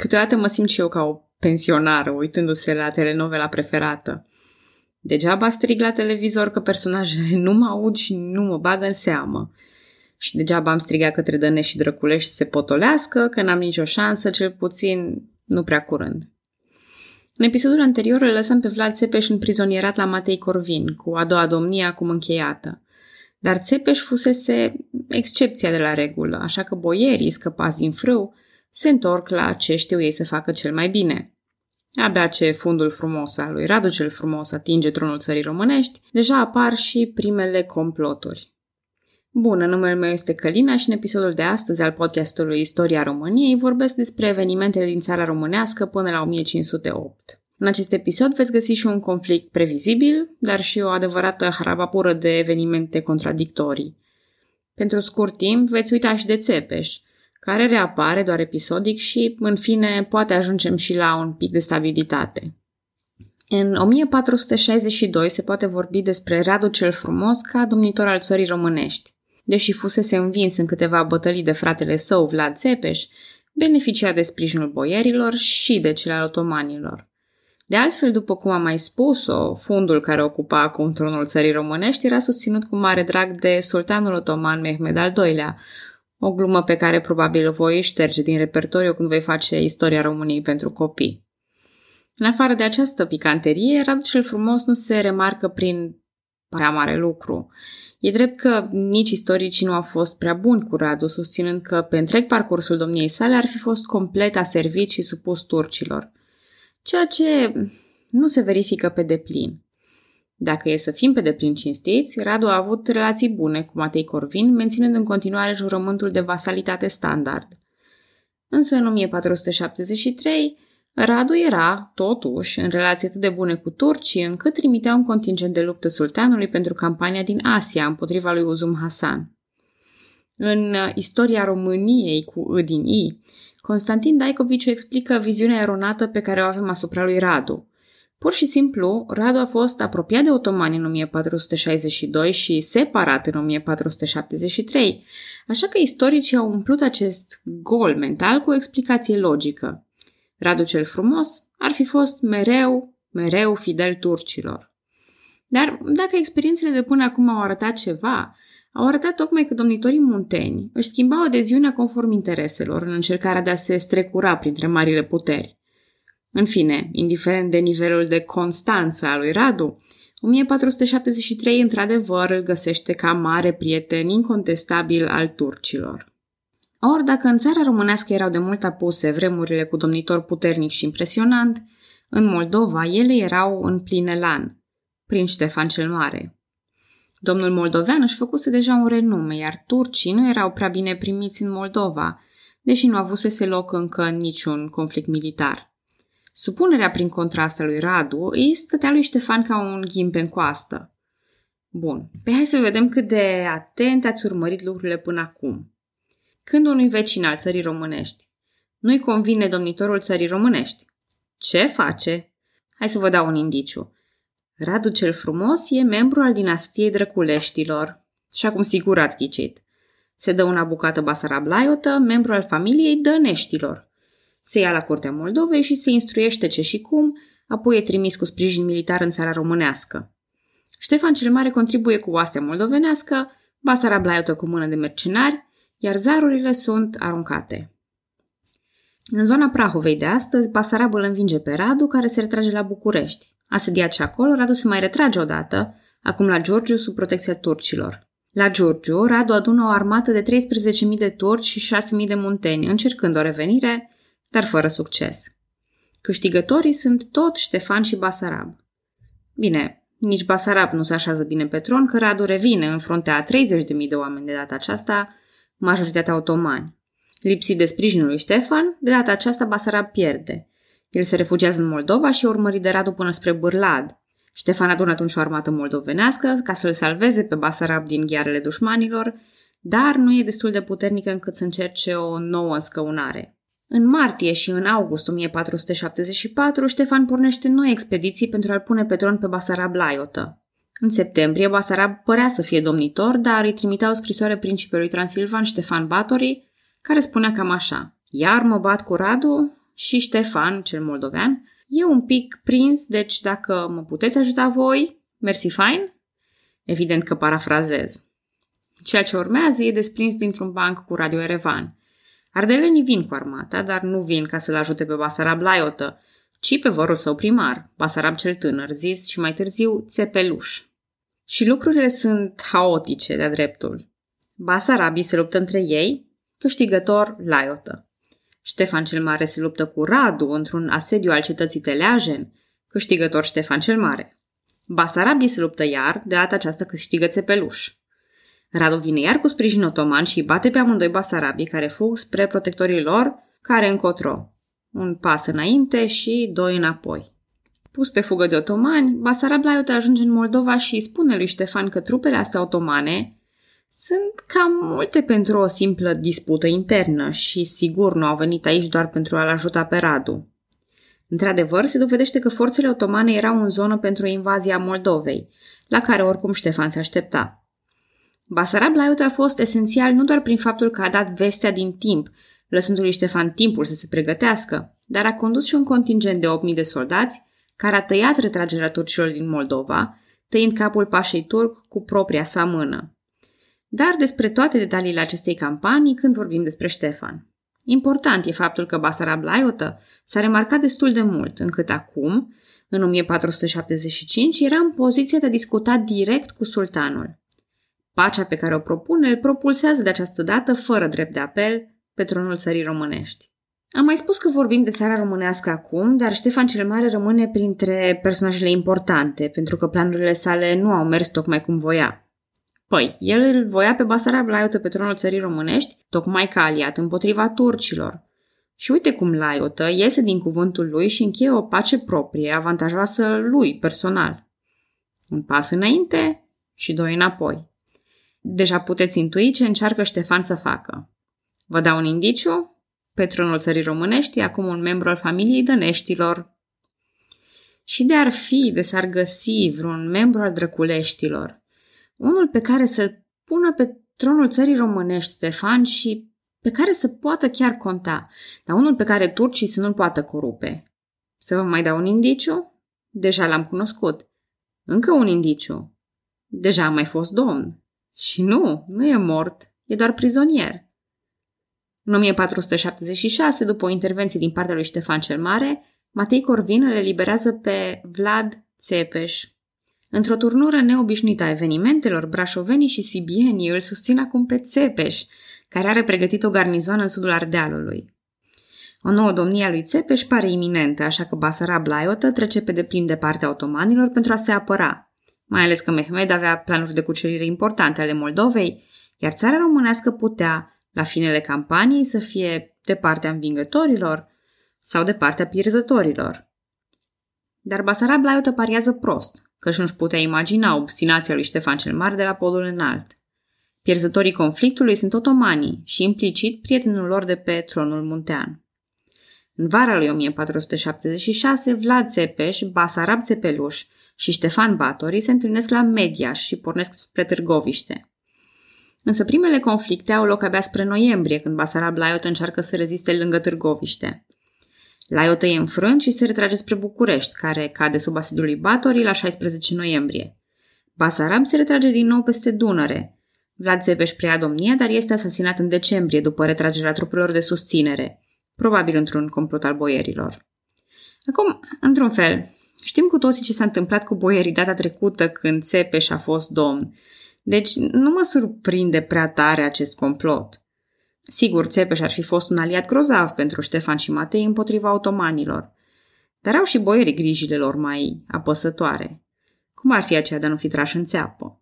Câteodată mă simt și eu ca o pensionară, uitându-se la telenovela preferată. Degeaba strig la televizor că personajele nu mă aud și nu mă bagă în seamă. Și degeaba am strigat către Dănești și Drăculești să se potolească, că n-am nicio șansă, cel puțin nu prea curând. În episodul anterior îl lăsăm pe Vlad Țepeș înprizonierat la Matei Corvin, cu a doua domnie acum încheiată. Dar Țepeș fusese excepția de la regulă, așa că boierii, scăpați din frâu, se întorc la ce știu ei să facă cel mai bine. Abia ce fundul frumos al lui Radu cel Frumos atinge tronul țării românești, deja apar și primele comploturi. Bună, numele meu este Călina și în episodul de astăzi al podcastului Istoria României vorbesc despre evenimentele din țara românească până la 1508. În acest episod veți găsi și un conflict previzibil, dar și o adevărată harabapură de evenimente contradictorii. Pentru scurt timp veți uita și de Țepeș, care reapare doar episodic și, în fine, poate ajungem și la un pic de stabilitate. În 1462 se poate vorbi despre Radu cel Frumos ca domnitor al țării românești. Deși fusese învins în câteva bătălii de fratele său, Vlad Țepeș, beneficia de sprijinul boierilor și de cel al otomanilor. De altfel, după cum am mai spus-o, fundul care ocupa acum tronul țării românești era susținut cu mare drag de sultanul otoman Mehmed al II-lea, o glumă pe care probabil o voi șterge din repertoriu când voi face Istoria României pentru copii. În afară de această picanterie, Radu cel Frumos nu se remarcă prin prea mare lucru. E drept că nici istoricii nu au fost prea buni cu Radu, susținând că pe întreg parcursul domniei sale ar fi fost complet aservit și supus turcilor, ceea ce nu se verifică pe deplin. Dacă e să fim pe deplin cinstiți, Radu a avut relații bune cu Matei Corvin, menținând în continuare jurământul de vasalitate standard. Însă în 1473, Radu era, totuși, în relații atât de bune cu turcii, încât trimitea un contingent de luptă sultanului pentru campania din Asia împotriva lui Uzum Hasan. În Istoria României cu I din I, Constantin Daicoviciu explică viziunea eronată pe care o avem asupra lui Radu. Pur și simplu, Radu a fost apropiat de otomani în 1462 și separat în 1473, așa că istoricii au umplut acest gol mental cu o explicație logică. Radu cel Frumos ar fi fost mereu fidel turcilor. Dar dacă experiențele de până acum au arătat ceva, au arătat tocmai că domnitorii munteni își schimbau adeziunea conform intereselor în încercarea de a se strecura printre marile puteri. În fine, indiferent de nivelul de constanță al lui Radu, 1473 într-adevăr îl găsește ca mare prieten incontestabil al turcilor. Ori, dacă în țara românească erau de mult apuse vremurile cu domnitor puternic și impresionant, în Moldova ele erau în plin elan, prin Ștefan cel Mare. Domnul moldovean își făcuse deja un renume, iar turcii nu erau prea bine primiți în Moldova, deși nu avusese loc încă în niciun conflict militar. Supunerea prin contrast a lui Radu îi stătea lui Ștefan ca un ghimpe în coastă. Bun, pe hai să vedem cât de atent ați urmărit lucrurile până acum. Când unui vecin al țării românești nu-i convine domnitorul țării românești, ce face? Hai să vă dau un indiciu. Radu cel Frumos e membru al dinastiei Drăculeștilor. Și acum sigur ați ghicit. Se dă una bucată Basarab Laiotă, membru al familiei Dăneștilor. Se ia la curtea Moldovei și se instruiește ce și cum, apoi e trimis cu sprijin militar în țara românească. Ștefan cel Mare contribuie cu oastea moldovenească, Basarab Laiotă cu mână de mercenari, iar zarurile sunt aruncate. În zona Prahovei de astăzi, Basarab îl învinge pe Radu, care se retrage la București. Asediat și acolo, Radu se mai retrage odată, acum la Giurgiu, sub protecția turcilor. La Giurgiu, Radu adună o armată de 13.000 de turci și 6.000 de munteni, încercând o revenire, dar fără succes. Câștigătorii sunt tot Ștefan și Basarab. Bine, nici Basarab nu se așează bine pe tron, că Radu revine în fruntea a 30.000 de oameni de data aceasta, majoritatea otomani. Lipsit de sprijinul lui Ștefan, de data aceasta Basarab pierde. El se refugiază în Moldova și e urmărit de Radu până spre Bârlad. Ștefan adună atunci o armată moldovenească ca să-l salveze pe Basarab din ghearele dușmanilor, dar nu e destul de puternică încât să încerce o nouă înscăunare. În martie și în august 1474, Ștefan pornește noi expediții pentru a-l pune pe tron pe Basarab Laiotă. În septembrie, Basarab părea să fie domnitor, dar îi trimitea o scrisoare principelui Transilvan Ștefan Báthory, care spunea cam așa: iar mă bat cu Radu și Ștefan cel moldovean, e un pic prins, deci dacă mă puteți ajuta voi, mersi fain. Evident că parafrazez. Ceea ce urmează e desprins dintr-un banc cu Radio Erevan. Ardelenii vin cu armata, dar nu vin ca să-l ajute pe Basarab Laiotă, ci pe vărul său primar, Basarab cel tânăr, zis și mai târziu Țepeluș. Și lucrurile sunt haotice de-a dreptul. Basarabii se luptă între ei, câștigător Laiotă. Ștefan cel Mare se luptă cu Radu într-un asediu al cetății Teleajen, câștigător Ștefan cel Mare. Basarabii se luptă iar, de data aceasta câștigă Țepeluș. Radu vine iar cu sprijin otoman și bate pe amândoi basarabii care fug spre protectorii lor, care încotro. Un pas înainte și doi înapoi. Pus pe fugă de otomani, Basarab Laiotă ajunge în Moldova și spune lui Ștefan că trupele astea otomane sunt cam multe pentru o simplă dispută internă și sigur nu au venit aici doar pentru a-l ajuta pe Radu. Într-adevăr, se dovedește că forțele otomane erau în zonă pentru invazia Moldovei, la care oricum Ștefan se aștepta. Basarab Laiotă a fost esențial nu doar prin faptul că a dat vestea din timp, lăsându-l lui Ștefan timpul să se pregătească, dar a condus și un contingent de 8.000 de soldați care a tăiat retragerea turcilor din Moldova, tăind capul pașei turc cu propria sa mână. Dar despre toate detaliile acestei campanii când vorbim despre Ștefan. Important e faptul că Basarab Laiotă s-a remarcat destul de mult, încât acum, în 1475, era în poziție de a discuta direct cu sultanul. Pacea pe care o propune îl propulsează de această dată, fără drept de apel, pe tronul țării românești. Am mai spus că vorbim de țara românească acum, dar Ștefan cel Mare rămâne printre personajele importante, pentru că planurile sale nu au mers tocmai cum voia. Păi, el îl voia pe Basarab Laiotă pe tronul țării românești, tocmai ca aliat împotriva turcilor. Și uite cum Laiotă iese din cuvântul lui și încheie o pace proprie, avantajoasă lui personal. Un pas înainte și doi înapoi. Deja puteți intui ce încearcă Ștefan să facă. Vă dau un indiciu? Pe tronul țării românești e acum un membru al familiei Dăneștilor. Și de ar fi de s-ar găsi vreun membru al Drăculeștilor, unul pe care să-l pună pe tronul țării românești Ștefan și pe care să poată chiar conta, dar unul pe care turcii să nu-l poată corupe. Să vă mai dau un indiciu? Deja l-am cunoscut. Încă un indiciu. Deja a mai fost domn. Și nu e mort, e doar prizonier. În 1476, după o intervenție din partea lui Ștefan cel Mare, Matei Corvin îl eliberează pe Vlad Țepeș. Într-o turnură neobișnuită a evenimentelor, brașovenii și sibienii îl susțin acum pe Țepeș, care are pregătit o garnizoană în sudul Ardealului. O nouă domnie a lui Țepeș pare iminentă, așa că Basarab Laiotă trece pe deplin de partea otomanilor pentru a se apăra, mai ales că Mehmed avea planuri de cucerire importante ale Moldovei, iar țara românească putea, la finele campaniei, să fie de partea învingătorilor sau de partea pierzătorilor. Dar Basarab Laiotă pariază prost, căci nu-și putea imagina obstinația lui Ștefan cel Mare de la Podul Înalt. Pierzătorii conflictului sunt otomanii și implicit prietenul lor de pe tronul muntean. În vara lui 1476, Vlad Țepeș, Basarab Țepeluș și Ștefan Báthory se întâlnesc la Mediaș și pornesc spre Târgoviște. Însă primele conflicte au loc abia spre noiembrie, când Basarab Laiotă încearcă să reziste lângă Târgoviște. Laiotă e înfrânt și se retrage spre București, care cade sub asediul lui Báthory la 16 noiembrie. Basarab se retrage din nou peste Dunăre. Vlad Țepeș preia domnia, dar este asasinat în decembrie după retragerea trupelor de susținere, probabil într-un complot al boierilor. Acum, într-un fel, știm cu toții ce s-a întâmplat cu boierii data trecută când Țepeș a fost domn, deci nu mă surprinde prea tare acest complot. Sigur, Țepeș ar fi fost un aliat grozav pentru Ștefan și Matei împotriva otomanilor, dar au și boierii grijile lor mai apăsătoare. Cum ar fi aceea de a nu fi trași în țeapă?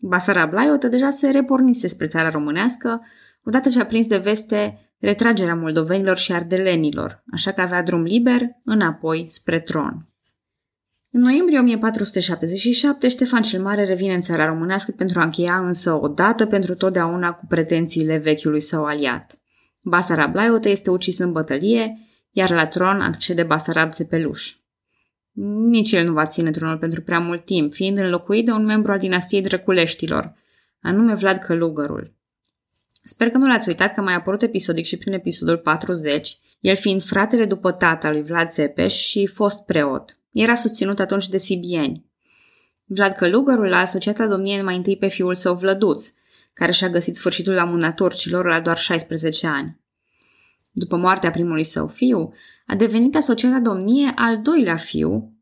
Basarab Laiotă deja se repornise spre țara românească, odată ce a prins de veste retragerea moldovenilor și ardelenilor, așa că avea drum liber înapoi spre tron. În noiembrie 1477, Ștefan cel Mare revine în țara românească pentru a încheia însă odată pentru totdeauna cu pretențiile vechiului său aliat. Basarab Laiotă este ucis în bătălie, iar la tron accede Basarab Țepeluș. Nici el nu va ține tronul pentru prea mult timp, fiind înlocuit de un membru al dinastiei Drăculeștilor, anume Vlad Călugărul. Sper că nu l-ați uitat, că mai a apărut episodic și prin episodul 40, el fiind fratele după tata lui Vlad Țepeș și fost preot. Era susținut atunci de sibieni. Vlad Călugărul l-a asociat la domnie mai întâi pe fiul său Vlăduț, care și-a găsit sfârșitul la mâna turcilor la doar 16 ani. După moartea primului său fiu, a devenit asociat la domnie al doilea fiu,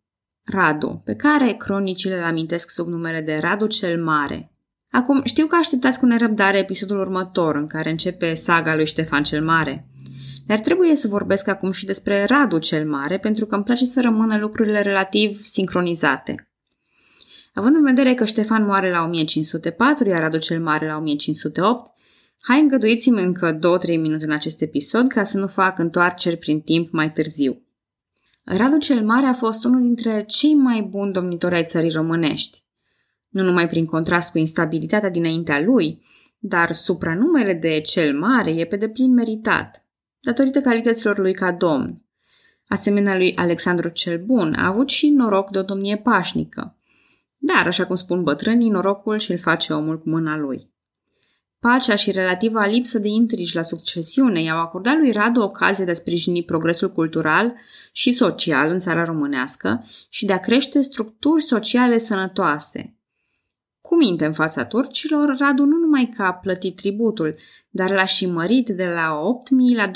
Radu, pe care cronicile îl amintesc sub numele de Radu cel Mare. Acum, știu că așteptați cu nerăbdare episodul următor, în care începe saga lui Ștefan cel Mare. Dar trebuie să vorbesc acum și despre Radu cel Mare, pentru că îmi place să rămână lucrurile relativ sincronizate. Având în vedere că Ștefan moare la 1504, iar Radu cel Mare la 1508, hai, îngăduiți-mi încă 2-3 minute în acest episod ca să nu fac întoarceri prin timp mai târziu. Radu cel Mare a fost unul dintre cei mai buni domnitori ai țării românești. Nu numai prin contrast cu instabilitatea dinaintea lui, dar supranumele de cel mare e pe deplin meritat, datorită calităților lui ca domn. Asemenea lui Alexandru cel Bun, a avut și noroc de o domnie pașnică. Dar, așa cum spun bătrânii, norocul și-l face omul cu mâna lui. Pacea și relativa lipsă de intrigi la succesiune i-au acordat lui Radu ocazia de a sprijini progresul cultural și social în țara românească și de a crește structuri sociale sănătoase. Cu minte în fața turcilor, Radu nu numai că a plătit tributul, dar l-a și mărit de la 8.000 la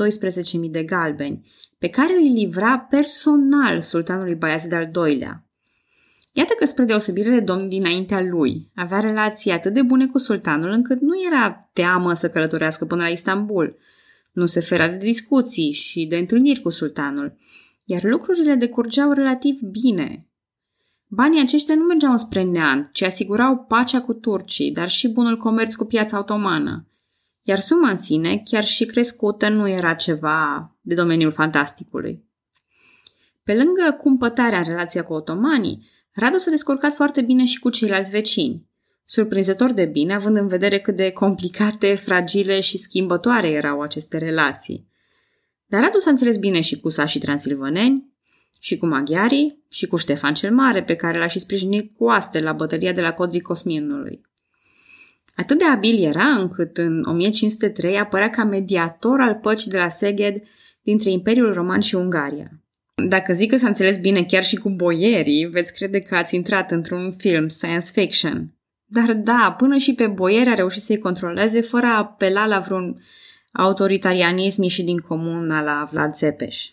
12.000 de galbeni, pe care îi livra personal sultanului Baiazid al II-lea. Iată că, spre deosebire de domnii dinaintea lui, avea relații atât de bune cu sultanul încât nu era teamă să călătorească până la Istanbul, nu se fera de discuții și de întâlniri cu sultanul, iar lucrurile decurgeau relativ bine. Banii aceștia nu mergeau spre neant, ci asigurau pacea cu turcii, dar și bunul comerț cu piața otomană. Iar suma în sine, chiar și crescută, nu era ceva de domeniul fantasticului. Pe lângă cumpătarea în relația cu otomanii, Radu s-a descurcat foarte bine și cu ceilalți vecini. Surprinzător de bine, având în vedere cât de complicate, fragile și schimbătoare erau aceste relații. Dar Radu s-a înțeles bine și cu sașii transilvaneni, și cu maghiarii, și cu Ștefan cel Mare, pe care l-a și sprijinit cu oaste la bătălia de la Codri Cosminului. Atât de abil era încât în 1503 apărea ca mediator al păcii de la Seged dintre Imperiul Roman și Ungaria. Dacă zic că s-a înțeles bine chiar și cu boierii, veți crede că ați intrat într-un film science fiction. Dar da, până și pe boieri a reușit să-i controleze fără a apela la vreun autoritarianism ieșit din comun la Vlad Țepeș.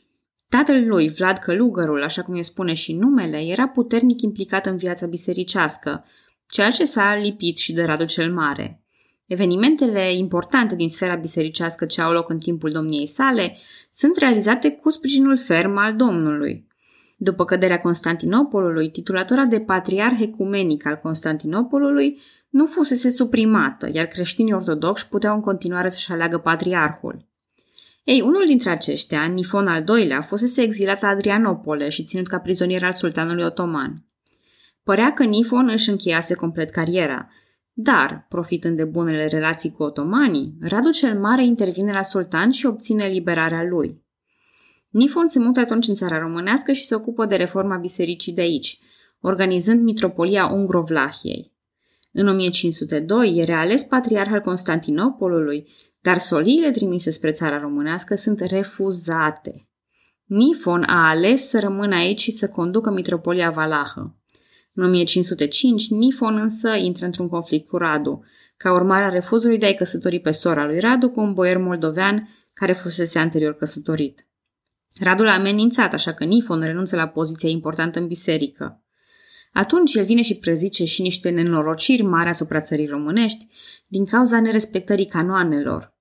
Tatăl lui, Vlad Călugărul, așa cum îi spune și numele, era puternic implicat în viața bisericească, ceea ce s-a lipit și de Radu cel Mare. Evenimentele importante din sfera bisericească ce au loc în timpul domniei sale sunt realizate cu sprijinul ferm al Domnului. După căderea Constantinopolului, titulatura de patriarh ecumenic al Constantinopolului nu fusese suprimată, iar creștinii ortodoxi puteau în continuare să-și aleagă patriarhul. Ei, unul dintre aceștia, Nifon al II-lea, fusese exilat la Adrianopole și ținut ca prizonier al sultanului otoman. Părea că Nifon își încheiase complet cariera, dar, profitând de bunele relații cu otomanii, Radu cel Mare intervine la sultan și obține eliberarea lui. Nifon se mută atunci în țara românească și se ocupă de reforma bisericii de aici, organizând Mitropolia Ungrovlahiei. În 1502 e reales patriarh al Constantinopolului, dar soliile trimise spre țara românească sunt refuzate. Nifon a ales să rămână aici și să conducă Mitropolia Valahă. În 1505, Nifon însă intră într-un conflict cu Radu, ca urmare a refuzului de a-i căsători pe sora lui Radu cu un boier moldovean care fusese anterior căsătorit. Radu l-a amenințat, așa că Nifon renunță la poziția importantă în biserică. Atunci el vine și prezice și niște nenorociri mari asupra țării românești din cauza nerespectării canoanelor.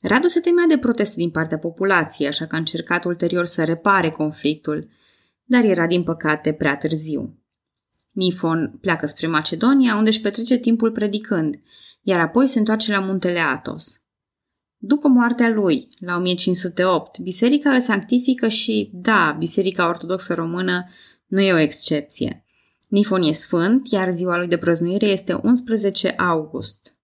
Radu se temea de proteste din partea populației, așa că a încercat ulterior să repare conflictul, dar era din păcate prea târziu. Nifon pleacă spre Macedonia, unde își petrece timpul predicând, iar apoi se întoarce la Muntele Athos. După moartea lui, la 1508, biserica îl sanctifică și, da, biserica ortodoxă română nu e o excepție. Nifon e sfânt, iar ziua lui de prăznuire este 11 august.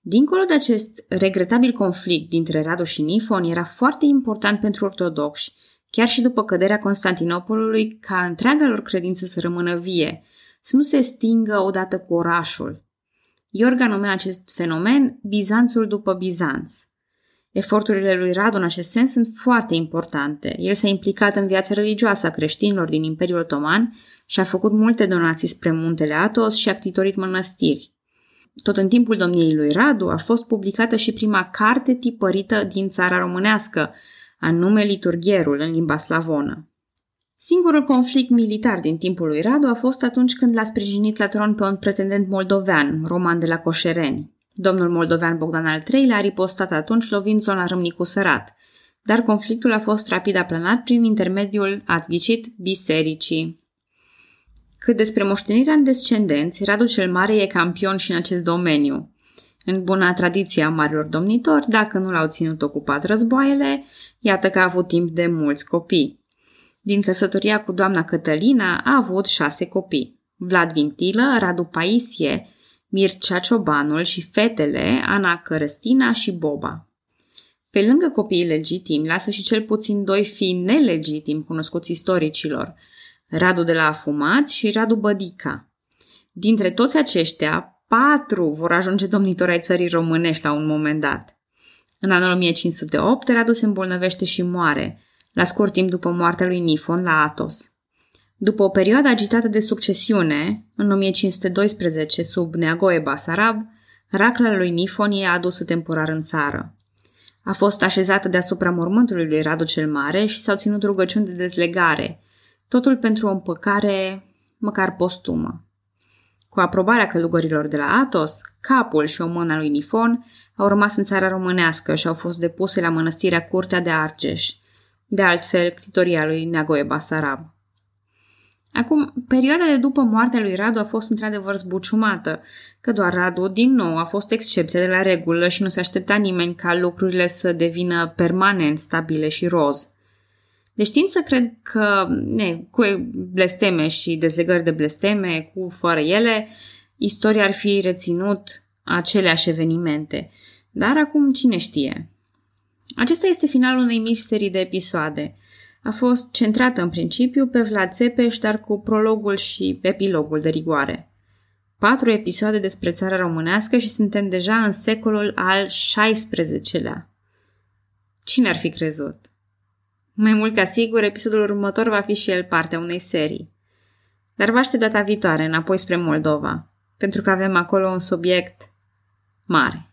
Dincolo de acest regretabil conflict dintre Radu și Nifon, era foarte important pentru ortodoxi, chiar și după căderea Constantinopolului, ca întreaga lor credință să rămână vie, să nu se stingă odată cu orașul. Iorga numea acest fenomen Bizanțul după Bizanț. Eforturile lui Radu în acest sens sunt foarte importante. El s-a implicat în viața religioasă a creștinilor din Imperiul Otoman și a făcut multe donații spre Muntele Athos și a ctitorit mănăstiri. Tot în timpul domniei lui Radu a fost publicată și prima carte tipărită din țara românească, anume Liturghierul, în limba slavonă. Singurul conflict militar din timpul lui Radu a fost atunci când l-a sprijinit la tron pe un pretendent moldovean, Roman de la Coșereni. Domnul moldovean Bogdan al III-lea a ripostat atunci lovind zona Râmnicu Sărat, dar conflictul a fost rapid aplanat prin intermediul, ați ghicit, bisericii. Cât despre moștenirea în descendenți, Radu cel Mare e campion și în acest domeniu. În buna tradiție a marilor domnitori, dacă nu l-au ținut ocupat războaiele, iată că a avut timp de mulți copii. Din căsătoria cu doamna Cătălina a avut 6 copii. Vlad Vintilă, Radu Paisie, Mircea Ciobanul și fetele Ana Cărestina și Boba. Pe lângă copiii legitimi, lasă și cel puțin 2 fii nelegitimi cunoscuți istoricilor, Radu de la Afumați și Radu Bădica. Dintre toți aceștia, 4 vor ajunge domnitori ai țării românești la un moment dat. În anul 1508, Radu se îmbolnăvește și moare, la scurt timp după moartea lui Nifon la Athos. După o perioadă agitată de succesiune, în 1512, sub Neagoe Basarab, racla lui Nifon e adusă temporar în țară. A fost așezată deasupra mormântului lui Radu cel Mare și s-au ținut rugăciuni de dezlegare, totul pentru o împăcare măcar postumă. Cu aprobarea călugărilor de la Athos, capul și o mână lui Nifon au rămas în țara românească și au fost depuse la mănăstirea Curtea de Argeș, de altfel ctitoria lui Neagoe Basarab. Acum, perioada de după moartea lui Radu a fost într-adevăr zbuciumată, că doar Radu, din nou, a fost excepția de la regulă și nu se aștepta nimeni ca lucrurile să devină permanent stabile și roz. Deci tind să cred că, cu blesteme și dezlegări de blesteme, cu fără ele, istoria ar fi reținut aceleași evenimente. Dar acum cine știe? Acesta este finalul unei mici serii de episoade. A fost centrată în principiu pe Vlad Țepeș, dar cu prologul și epilogul de rigoare. 4 episoade despre țara românească și suntem deja în secolul al XVI-lea. Cine ar fi crezut? Mai mult ca sigur, episodul următor va fi și el partea unei serii. Dar vă aștept data viitoare, înapoi spre Moldova, pentru că avem acolo un subiect mare.